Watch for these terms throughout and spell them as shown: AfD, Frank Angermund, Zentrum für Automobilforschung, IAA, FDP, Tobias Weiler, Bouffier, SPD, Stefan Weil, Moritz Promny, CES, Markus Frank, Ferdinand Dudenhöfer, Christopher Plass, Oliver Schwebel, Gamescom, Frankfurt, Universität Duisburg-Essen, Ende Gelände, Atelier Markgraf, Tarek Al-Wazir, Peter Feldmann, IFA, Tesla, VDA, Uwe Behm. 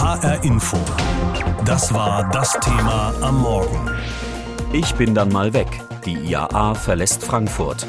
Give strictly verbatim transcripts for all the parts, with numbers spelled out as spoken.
H R Info. Das war das Thema am Morgen. Ich bin dann mal weg. Die I A A verlässt Frankfurt.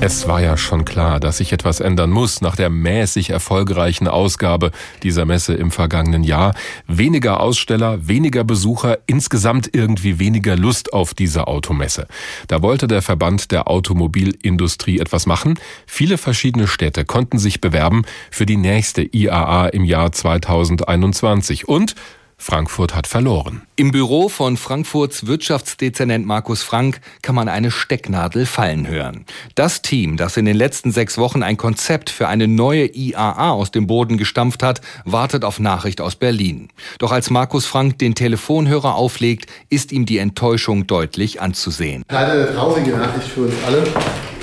Es war ja schon klar, dass sich etwas ändern muss nach der mäßig erfolgreichen Ausgabe dieser Messe im vergangenen Jahr. Weniger Aussteller, weniger Besucher, insgesamt irgendwie weniger Lust auf diese Automesse. Da wollte der Verband der Automobilindustrie etwas machen. Viele verschiedene Städte konnten sich bewerben für die nächste I A A im Jahr zweitausendeinundzwanzig. Und Frankfurt hat verloren. Im Büro von Frankfurts Wirtschaftsdezernent Markus Frank kann man eine Stecknadel fallen hören. Das Team, das in den letzten sechs Wochen ein Konzept für eine neue I A A aus dem Boden gestampft hat, wartet auf Nachricht aus Berlin. Doch als Markus Frank den Telefonhörer auflegt, ist ihm die Enttäuschung deutlich anzusehen. Eine traurige Nachricht für uns alle,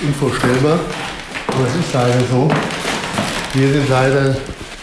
unvorstellbar. Aber es ist leider so, wir sind leider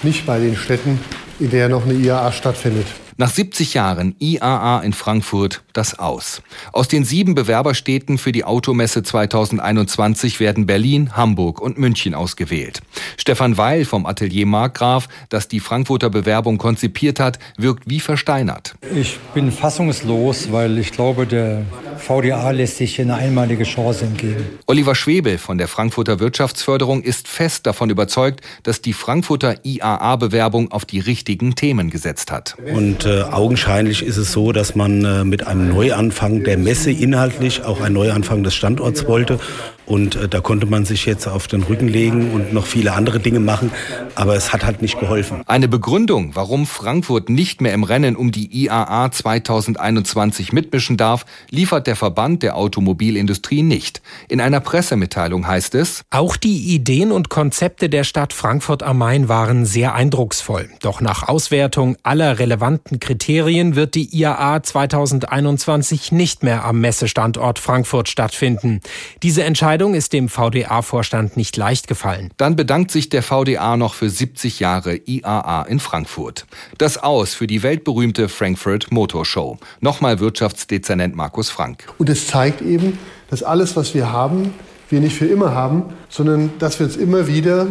nicht bei den Städten, in der noch eine I A A stattfindet. Nach siebzig Jahren I A A in Frankfurt das Aus. Aus den sieben Bewerberstädten für die Automesse zweitausendeinundzwanzig werden Berlin, Hamburg und München ausgewählt. Stefan Weil vom Atelier Markgraf, das die Frankfurter Bewerbung konzipiert hat, wirkt wie versteinert. Ich bin fassungslos, weil ich glaube, der V D A lässt sich eine einmalige Chance entgeben. Oliver Schwebel von der Frankfurter Wirtschaftsförderung ist fest davon überzeugt, dass die Frankfurter I A A-Bewerbung auf die richtigen Themen gesetzt hat. Und Und, äh, augenscheinlich ist es so, dass man äh, mit einem Neuanfang der Messe inhaltlich auch einen Neuanfang des Standorts wollte. Und äh, da konnte man sich jetzt auf den Rücken legen und noch viele andere Dinge machen. Aber es hat halt nicht geholfen. Eine Begründung, warum Frankfurt nicht mehr im Rennen um die I A A zweitausendeinundzwanzig mitmischen darf, liefert der Verband der Automobilindustrie nicht. In einer Pressemitteilung heißt es: Auch die Ideen und Konzepte der Stadt Frankfurt am Main waren sehr eindrucksvoll. Doch nach Auswertung aller relevanten Kriterien wird die I A A zweitausendeinundzwanzig nicht mehr am Messestandort Frankfurt stattfinden. Diese Entscheidung ist dem V D A-Vorstand nicht leicht gefallen. Dann bedankt sich der V D A noch für siebzig Jahre I A A in Frankfurt. Das Aus für die weltberühmte Frankfurt Motor Show. Nochmal Wirtschaftsdezernent Markus Frank. Und es zeigt eben, dass alles, was wir haben, wir nicht für immer haben, sondern dass wir uns immer wieder,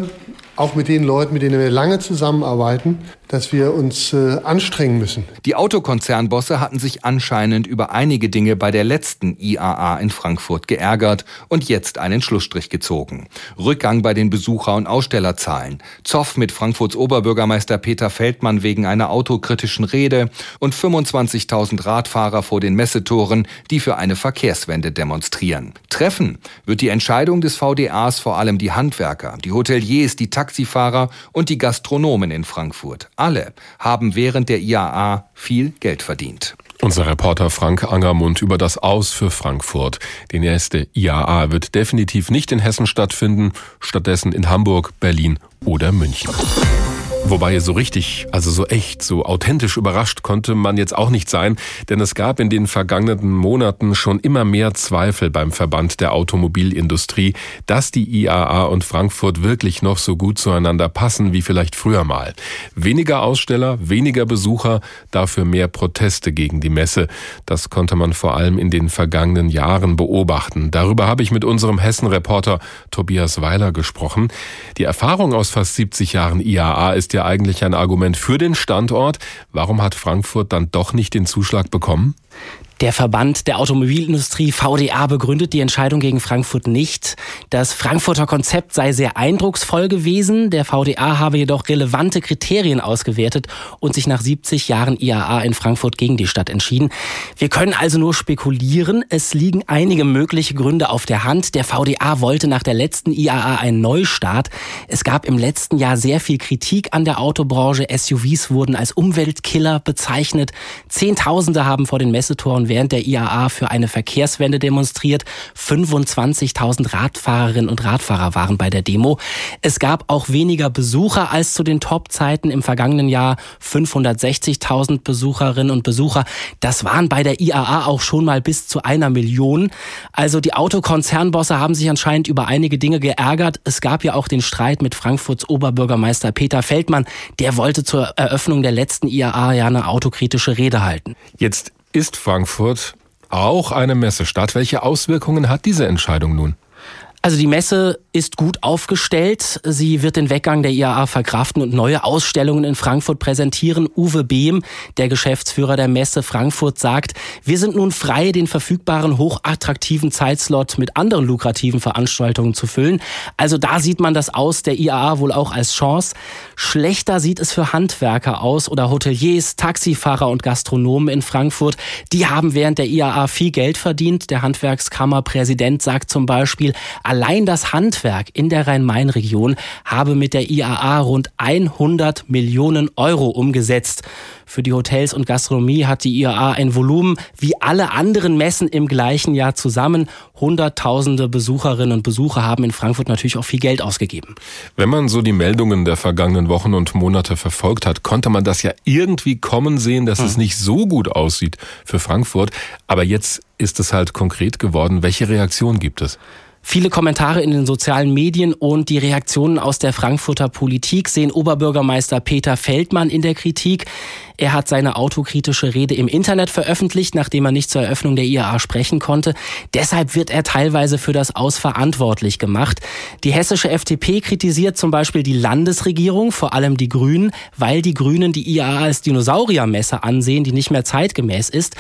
auch mit den Leuten, mit denen wir lange zusammenarbeiten, dass wir uns äh, anstrengen müssen. Die Autokonzernbosse hatten sich anscheinend über einige Dinge bei der letzten I A A in Frankfurt geärgert und jetzt einen Schlussstrich gezogen. Rückgang bei den Besucher- und Ausstellerzahlen, Zoff mit Frankfurts Oberbürgermeister Peter Feldmann wegen einer autokritischen Rede und fünfundzwanzigtausend Radfahrer vor den Messetoren, die für eine Verkehrswende demonstrieren. Treffen wird die Entscheidung des V D As vor allem die Handwerker, die Hoteliers, die Taxifahrer und die Gastronomen in Frankfurt. Alle haben während der I A A viel Geld verdient. Unser Reporter Frank Angermund über das Aus für Frankfurt. Die nächste I A A wird definitiv nicht in Hessen stattfinden, stattdessen in Hamburg, Berlin oder München. Wobei so richtig, also so echt, so authentisch überrascht konnte man jetzt auch nicht sein, denn es gab in den vergangenen Monaten schon immer mehr Zweifel beim Verband der Automobilindustrie, dass die I A A und Frankfurt wirklich noch so gut zueinander passen wie vielleicht früher mal. Weniger Aussteller, weniger Besucher, dafür mehr Proteste gegen die Messe. Das konnte man vor allem in den vergangenen Jahren beobachten. Darüber habe ich mit unserem Hessen-Reporter Tobias Weiler gesprochen. Die Erfahrung aus fast siebzig Jahren I A A ist ja eigentlich ein Argument für den Standort. Warum hat Frankfurt dann doch nicht den Zuschlag bekommen? Der Verband der Automobilindustrie V D A begründet die Entscheidung gegen Frankfurt nicht. Das Frankfurter Konzept sei sehr eindrucksvoll gewesen. Der V D A habe jedoch relevante Kriterien ausgewertet und sich nach siebzig Jahren I A A in Frankfurt gegen die Stadt entschieden. Wir können also nur spekulieren. Es liegen einige mögliche Gründe auf der Hand. Der V D A wollte nach der letzten I A A einen Neustart. Es gab im letzten Jahr sehr viel Kritik an der Autobranche. S U Vs wurden als Umweltkiller bezeichnet. Zehntausende haben vor den Messetoren während der I A A für eine Verkehrswende demonstriert. fünfundzwanzigtausend Radfahrerinnen und Radfahrer waren bei der Demo. Es gab auch weniger Besucher als zu den Top-Zeiten im vergangenen Jahr. fünfhundertsechzigtausend Besucherinnen und Besucher. Das waren bei der I A A auch schon mal bis zu einer Million. Also die Autokonzernbosse haben sich anscheinend über einige Dinge geärgert. Es gab ja auch den Streit mit Frankfurts Oberbürgermeister Peter Feldmann. Der wollte zur Eröffnung der letzten I A A ja eine autokritische Rede halten. Jetzt ist Frankfurt auch eine Messestadt. Welche Auswirkungen hat diese Entscheidung nun? Also die Messe ist gut aufgestellt. Sie wird den Weggang der I A A verkraften und neue Ausstellungen in Frankfurt präsentieren. Uwe Behm, der Geschäftsführer der Messe Frankfurt, sagt, wir sind nun frei, den verfügbaren, hochattraktiven Zeitslot mit anderen lukrativen Veranstaltungen zu füllen. Also da sieht man das Aus der I A A wohl auch als Chance. Schlechter sieht es für Handwerker aus oder Hoteliers, Taxifahrer und Gastronomen in Frankfurt. Die haben während der I A A viel Geld verdient. Der Handwerkskammerpräsident sagt zum Beispiel, allein das Handwerk in der Rhein-Main-Region habe mit der I A A rund hundert Millionen Euro umgesetzt. Für die Hotels und Gastronomie hat die I A A ein Volumen wie alle anderen Messen im gleichen Jahr zusammen. Hunderttausende Besucherinnen und Besucher haben in Frankfurt natürlich auch viel Geld ausgegeben. Wenn man so die Meldungen der vergangenen Wochen und Monate verfolgt hat, konnte man das ja irgendwie kommen sehen, dass hm. es nicht so gut aussieht für Frankfurt. Aber jetzt ist es halt konkret geworden. Welche Reaktion gibt es? Viele Kommentare in den sozialen Medien und die Reaktionen aus der Frankfurter Politik sehen Oberbürgermeister Peter Feldmann in der Kritik. Er hat seine autokritische Rede im Internet veröffentlicht, nachdem er nicht zur Eröffnung der I A A sprechen konnte. Deshalb wird er teilweise für das Aus verantwortlich gemacht. Die hessische F D P kritisiert zum Beispiel die Landesregierung, vor allem die Grünen, weil die Grünen die I A A als Dinosauriermesse ansehen, die nicht mehr zeitgemäß ist.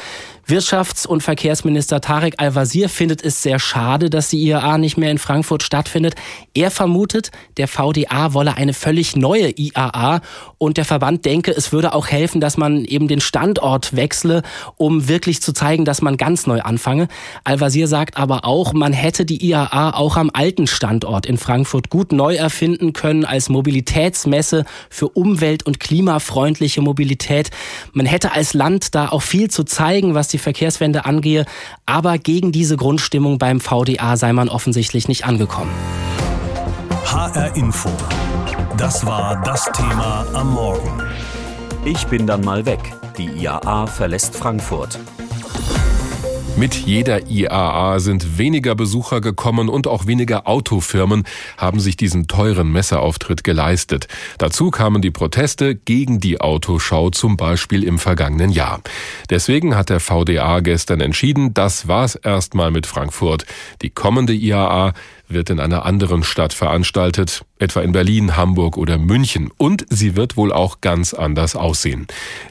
Wirtschafts- und Verkehrsminister Tarek Al-Wazir findet es sehr schade, dass die I A A nicht mehr in Frankfurt stattfindet. Er vermutet, der V D A wolle eine völlig neue I A A und der Verband denke, es würde auch helfen, dass man eben den Standort wechsle, um wirklich zu zeigen, dass man ganz neu anfange. Al-Wazir sagt aber auch, man hätte die I A A auch am alten Standort in Frankfurt gut neu erfinden können als Mobilitätsmesse für umwelt- und klimafreundliche Mobilität. Man hätte als Land da auch viel zu zeigen, was die Verkehrswende angehe, aber gegen diese Grundstimmung beim V D A sei man offensichtlich nicht angekommen. H R Info. Das war das Thema am Morgen. Ich bin dann mal weg. Die I A A verlässt Frankfurt. Mit jeder I A A sind weniger Besucher gekommen und auch weniger Autofirmen haben sich diesen teuren Messeauftritt geleistet. Dazu kamen die Proteste gegen die Autoschau, zum Beispiel im vergangenen Jahr. Deswegen hat der V D A gestern entschieden, das war's erstmal mit Frankfurt. Die kommende I A A wird in einer anderen Stadt veranstaltet, etwa in Berlin, Hamburg oder München. Und sie wird wohl auch ganz anders aussehen.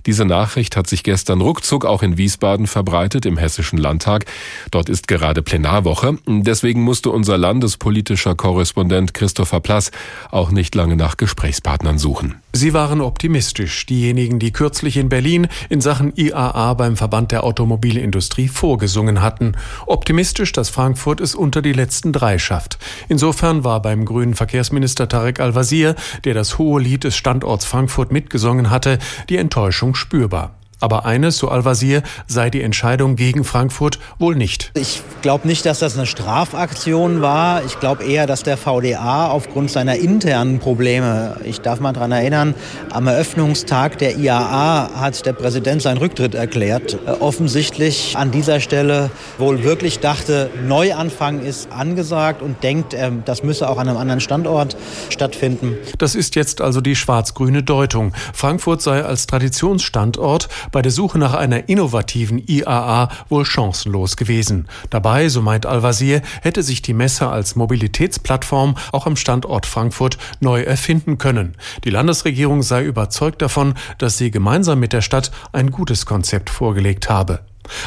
Diese Nachricht hat sich gestern ruckzuck auch in Wiesbaden verbreitet, im Hessischen Landtag. Dort ist gerade Plenarwoche. Deswegen musste unser landespolitischer Korrespondent Christopher Plass auch nicht lange nach Gesprächspartnern suchen. Sie waren optimistisch, diejenigen, die kürzlich in Berlin in Sachen I A A beim Verband der Automobilindustrie vorgesungen hatten. Optimistisch, dass Frankfurt es unter die letzten drei schafft. Insofern war beim grünen Verkehrsminister Tarek Al-Wazir, der das hohe Lied des Standorts Frankfurt mitgesungen hatte, die Enttäuschung spürbar. Aber eines, so Al-Wazir, sei die Entscheidung gegen Frankfurt wohl nicht. Ich glaube nicht, dass das eine Strafaktion war. Ich glaube eher, dass der V D A aufgrund seiner internen Probleme, ich darf mal daran erinnern, am Eröffnungstag der I A A hat der Präsident seinen Rücktritt erklärt, offensichtlich an dieser Stelle wohl wirklich dachte, Neuanfang ist angesagt und denkt, das müsse auch an einem anderen Standort stattfinden. Das ist jetzt also die schwarz-grüne Deutung. Frankfurt sei als Traditionsstandort bei der Suche nach einer innovativen I A A wohl chancenlos gewesen. Dabei, so meint Al-Wazir, hätte sich die Messe als Mobilitätsplattform auch am Standort Frankfurt neu erfinden können. Die Landesregierung sei überzeugt davon, dass sie gemeinsam mit der Stadt ein gutes Konzept vorgelegt habe.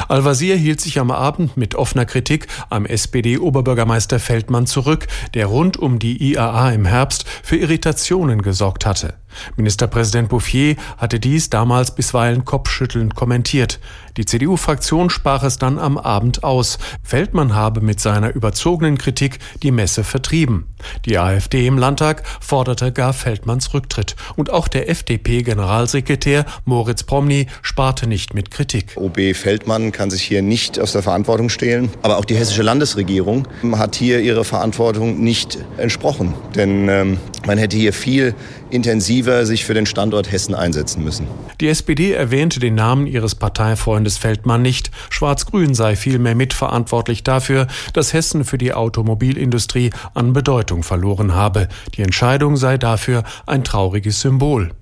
Al-Wazir hielt sich am Abend mit offener Kritik am S P D-Oberbürgermeister Feldmann zurück, der rund um die I A A im Herbst für Irritationen gesorgt hatte. Ministerpräsident Bouffier hatte dies damals bisweilen kopfschüttelnd kommentiert. Die C D U-Fraktion sprach es dann am Abend aus. Feldmann habe mit seiner überzogenen Kritik die Messe vertrieben. Die AfD im Landtag forderte gar Feldmanns Rücktritt. Und auch der F D P-Generalsekretär Moritz Promny sparte nicht mit Kritik. O B Feldmann kann sich hier nicht aus der Verantwortung stehlen. Aber auch die hessische Landesregierung hat hier ihrer Verantwortung nicht entsprochen. Denn ähm, man hätte hier viel intensiver sich für den Standort Hessen einsetzen müssen. Die S P D erwähnte den Namen ihres Parteifreundes Feldmann nicht. Schwarz-Grün sei vielmehr mitverantwortlich dafür, dass Hessen für die Automobilindustrie an Bedeutung verloren habe. Die Entscheidung sei dafür ein trauriges Symbol.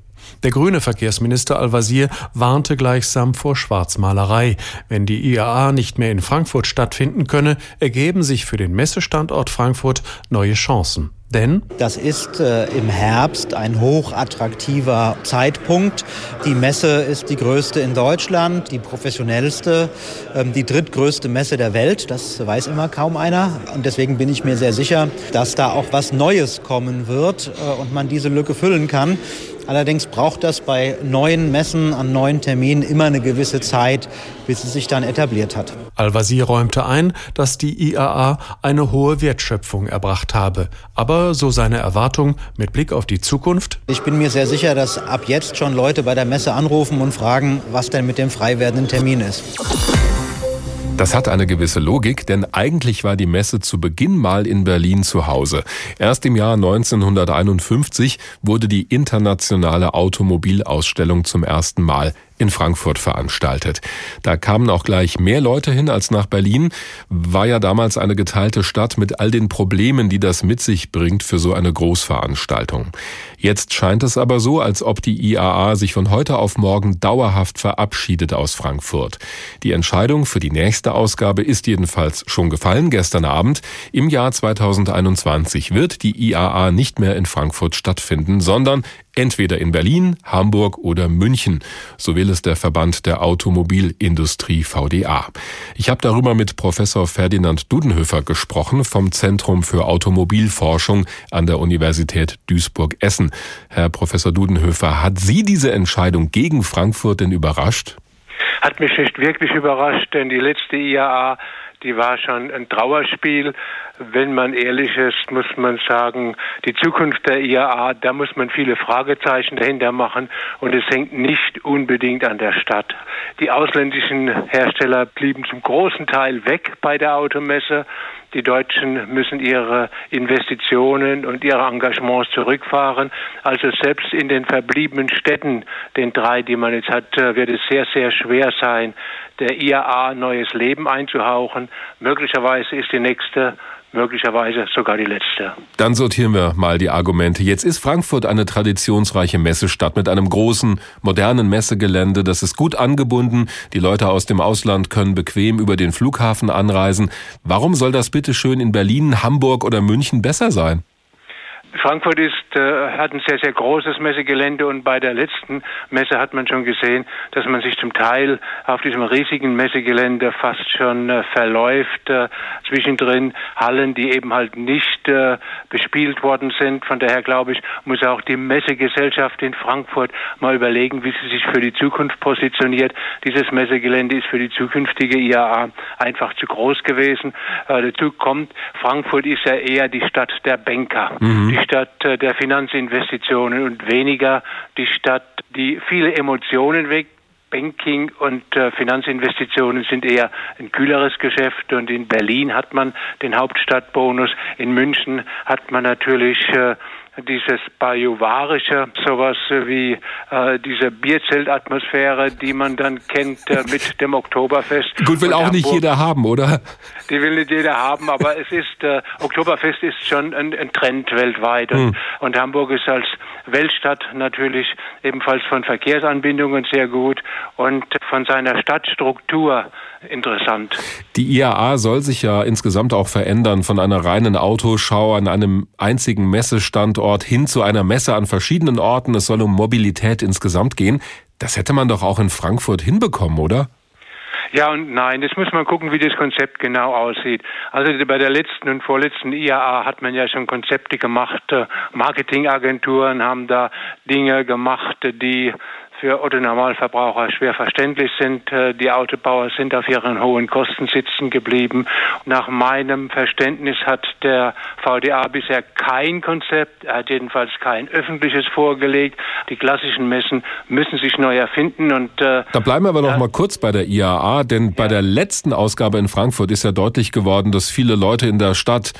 Der grüne Verkehrsminister Al-Wazir warnte gleichsam vor Schwarzmalerei. Wenn die I A A nicht mehr in Frankfurt stattfinden könne, ergeben sich für den Messestandort Frankfurt neue Chancen. Denn das ist äh, im Herbst ein hochattraktiver Zeitpunkt. Die Messe ist die größte in Deutschland, die professionellste, ähm, die drittgrößte Messe der Welt. Das weiß immer kaum einer. Und deswegen bin ich mir sehr sicher, dass da auch was Neues kommen wird äh, und man diese Lücke füllen kann. Allerdings braucht das bei neuen Messen an neuen Terminen immer eine gewisse Zeit, bis es sich dann etabliert hat. Al-Wazir räumte ein, dass die I A A eine hohe Wertschöpfung erbracht habe. Aber, so seine Erwartung, mit Blick auf die Zukunft: Ich bin mir sehr sicher, dass ab jetzt schon Leute bei der Messe anrufen und fragen, was denn mit dem frei werdenden Termin ist. Das hat eine gewisse Logik, denn eigentlich war die Messe zu Beginn mal in Berlin zu Hause. Erst im Jahr neunzehnhunderteinundfünfzig wurde die internationale Automobilausstellung zum ersten Mal in Frankfurt veranstaltet. Da kamen auch gleich mehr Leute hin als nach Berlin. War ja damals eine geteilte Stadt mit all den Problemen, die das mit sich bringt für so eine Großveranstaltung. Jetzt scheint es aber so, als ob die I A A sich von heute auf morgen dauerhaft verabschiedet aus Frankfurt. Die Entscheidung für die nächste Ausgabe ist jedenfalls schon gefallen. Gestern Abend im Jahr zweitausendeinundzwanzig wird die I A A nicht mehr in Frankfurt stattfinden, sondern entweder in Berlin, Hamburg oder München. So will es der Verband der Automobilindustrie V D A. Ich habe darüber mit Professor Ferdinand Dudenhöfer gesprochen vom Zentrum für Automobilforschung an der Universität Duisburg-Essen. Herr Professor Dudenhöfer, hat Sie diese Entscheidung gegen Frankfurt denn überrascht? Hat mich nicht wirklich überrascht, denn die letzte I A A, die war schon ein Trauerspiel. Wenn man ehrlich ist, muss man sagen, die Zukunft der I A A, da muss man viele Fragezeichen dahinter machen und es hängt nicht unbedingt an der Stadt. Die ausländischen Hersteller blieben zum großen Teil weg bei der Automesse. Die Deutschen müssen ihre Investitionen und ihre Engagements zurückfahren. Also selbst in den verbliebenen Städten, den drei, die man jetzt hat, wird es sehr, sehr schwer sein, der I A A neues Leben einzuhauchen. Möglicherweise ist die nächste, möglicherweise sogar die letzte. Dann sortieren wir mal die Argumente. Jetzt ist Frankfurt eine traditionsreiche Messestadt mit einem großen, modernen Messegelände. Das ist gut angebunden. Die Leute aus dem Ausland können bequem über den Flughafen anreisen. Warum soll das bitte schön in Berlin, Hamburg oder München besser sein? Frankfurt ist, äh, hat ein sehr, sehr großes Messegelände und bei der letzten Messe hat man schon gesehen, dass man sich zum Teil auf diesem riesigen Messegelände fast schon äh, verläuft. Äh, zwischendrin Hallen, die eben halt nicht äh, bespielt worden sind. Von daher, glaube ich, muss auch die Messegesellschaft in Frankfurt mal überlegen, wie sie sich für die Zukunft positioniert. Dieses Messegelände ist für die zukünftige I A A einfach zu groß gewesen. Äh, dazu kommt, Frankfurt ist ja eher die Stadt der Banker. Mhm. Die Stadt der Finanzinvestitionen und weniger die Stadt, die viele Emotionen weckt. Banking und Finanzinvestitionen sind eher ein kühleres Geschäft und in Berlin hat man den Hauptstadtbonus, in München hat man natürlich äh, dieses bajuwarische, sowas wie äh, diese Bierzeltatmosphäre, die man dann kennt äh, mit dem Oktoberfest. Gut, will und auch Hamburg, nicht jeder haben, oder? Die will nicht jeder haben, aber es ist, äh, Oktoberfest ist schon ein, ein Trend weltweit und, mhm. und Hamburg ist als Weltstadt natürlich ebenfalls von Verkehrsanbindungen sehr gut und von seiner Stadtstruktur interessant. Die I A A soll sich ja insgesamt auch verändern, von einer reinen Autoschau an einem einzigen Messestandort hin zu einer Messe an verschiedenen Orten. Es soll um Mobilität insgesamt gehen. Das hätte man doch auch in Frankfurt hinbekommen, oder? Ja und nein, jetzt muss man gucken, wie das Konzept genau aussieht. Also bei der letzten und vorletzten I A A hat man ja schon Konzepte gemacht. Marketingagenturen haben da Dinge gemacht, die für Otto-Normalverbraucher schwer verständlich sind. Die Autobauer sind auf ihren hohen Kosten sitzen geblieben. Nach meinem Verständnis hat der V D A bisher kein Konzept, er hat jedenfalls kein öffentliches vorgelegt. Die klassischen Messen müssen sich neu erfinden. Und äh, da bleiben wir aber noch mal kurz bei der I A A, denn bei ja. der letzten Ausgabe in Frankfurt ist ja deutlich geworden, dass viele Leute in der Stadt,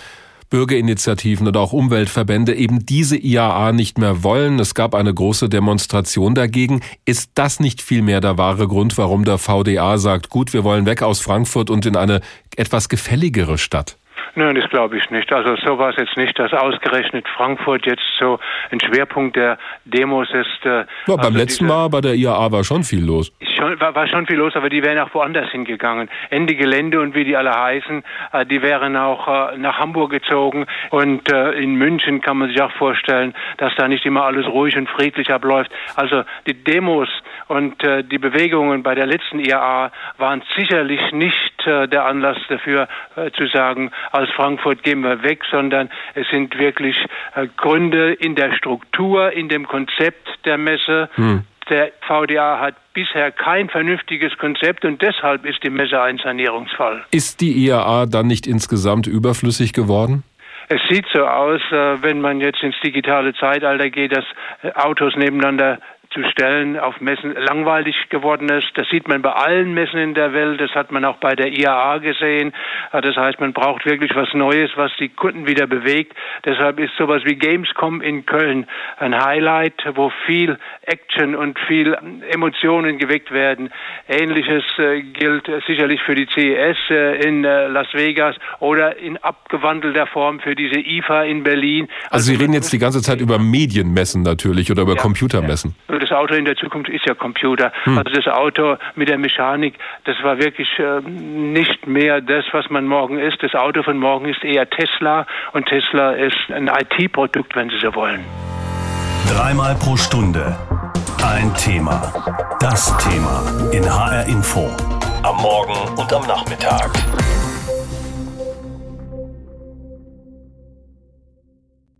Bürgerinitiativen oder auch Umweltverbände eben diese I A A nicht mehr wollen. Es gab eine große Demonstration dagegen. Ist das nicht vielmehr der wahre Grund, warum der V D A sagt, gut, wir wollen weg aus Frankfurt und in eine etwas gefälligere Stadt? Nein, das glaube ich nicht. Also so war es jetzt nicht, dass ausgerechnet Frankfurt jetzt so ein Schwerpunkt der Demos ist. Äh, ja, beim also letzten diese, Mal bei der I A A war schon viel los. Schon, war, war schon viel los, aber die wären auch woanders hingegangen. Ende Gelände und wie die alle heißen, äh, die wären auch äh, nach Hamburg gezogen. Und äh, in München kann man sich auch vorstellen, dass da nicht immer alles ruhig und friedlich abläuft. Also die Demos und äh, die Bewegungen bei der letzten I A A waren sicherlich nicht äh, der Anlass dafür, äh, zu sagen, aus Frankfurt gehen wir weg, sondern es sind wirklich äh, Gründe in der Struktur, in dem Konzept der Messe. Hm. Der V D A hat bisher kein vernünftiges Konzept und deshalb ist die Messe ein Sanierungsfall. Ist die I A A dann nicht insgesamt überflüssig geworden? Es sieht so aus, äh, wenn man jetzt ins digitale Zeitalter geht, dass äh, Autos nebeneinander zu stellen auf Messen langweilig geworden ist. Das sieht man bei allen Messen in der Welt. Das hat man auch bei der I A A gesehen. Das heißt, man braucht wirklich was Neues, was die Kunden wieder bewegt. Deshalb ist sowas wie Gamescom in Köln ein Highlight, wo viel Action und viel Emotionen geweckt werden. Ähnliches gilt sicherlich für die C E S in Las Vegas oder in abgewandelter Form für diese I F A in Berlin. Also Sie reden jetzt die ganze Zeit über Medienmessen natürlich oder über ja, Computermessen. Ja. Das Auto in der Zukunft ist ja Computer. Hm. Also das Auto mit der Mechanik, das war wirklich äh, nicht mehr das, was man morgen ist. Das Auto von morgen ist eher Tesla und Tesla ist ein I T-Produkt, wenn Sie so wollen. Dreimal pro Stunde ein Thema. Das Thema in H R Info. Am Morgen und am Nachmittag.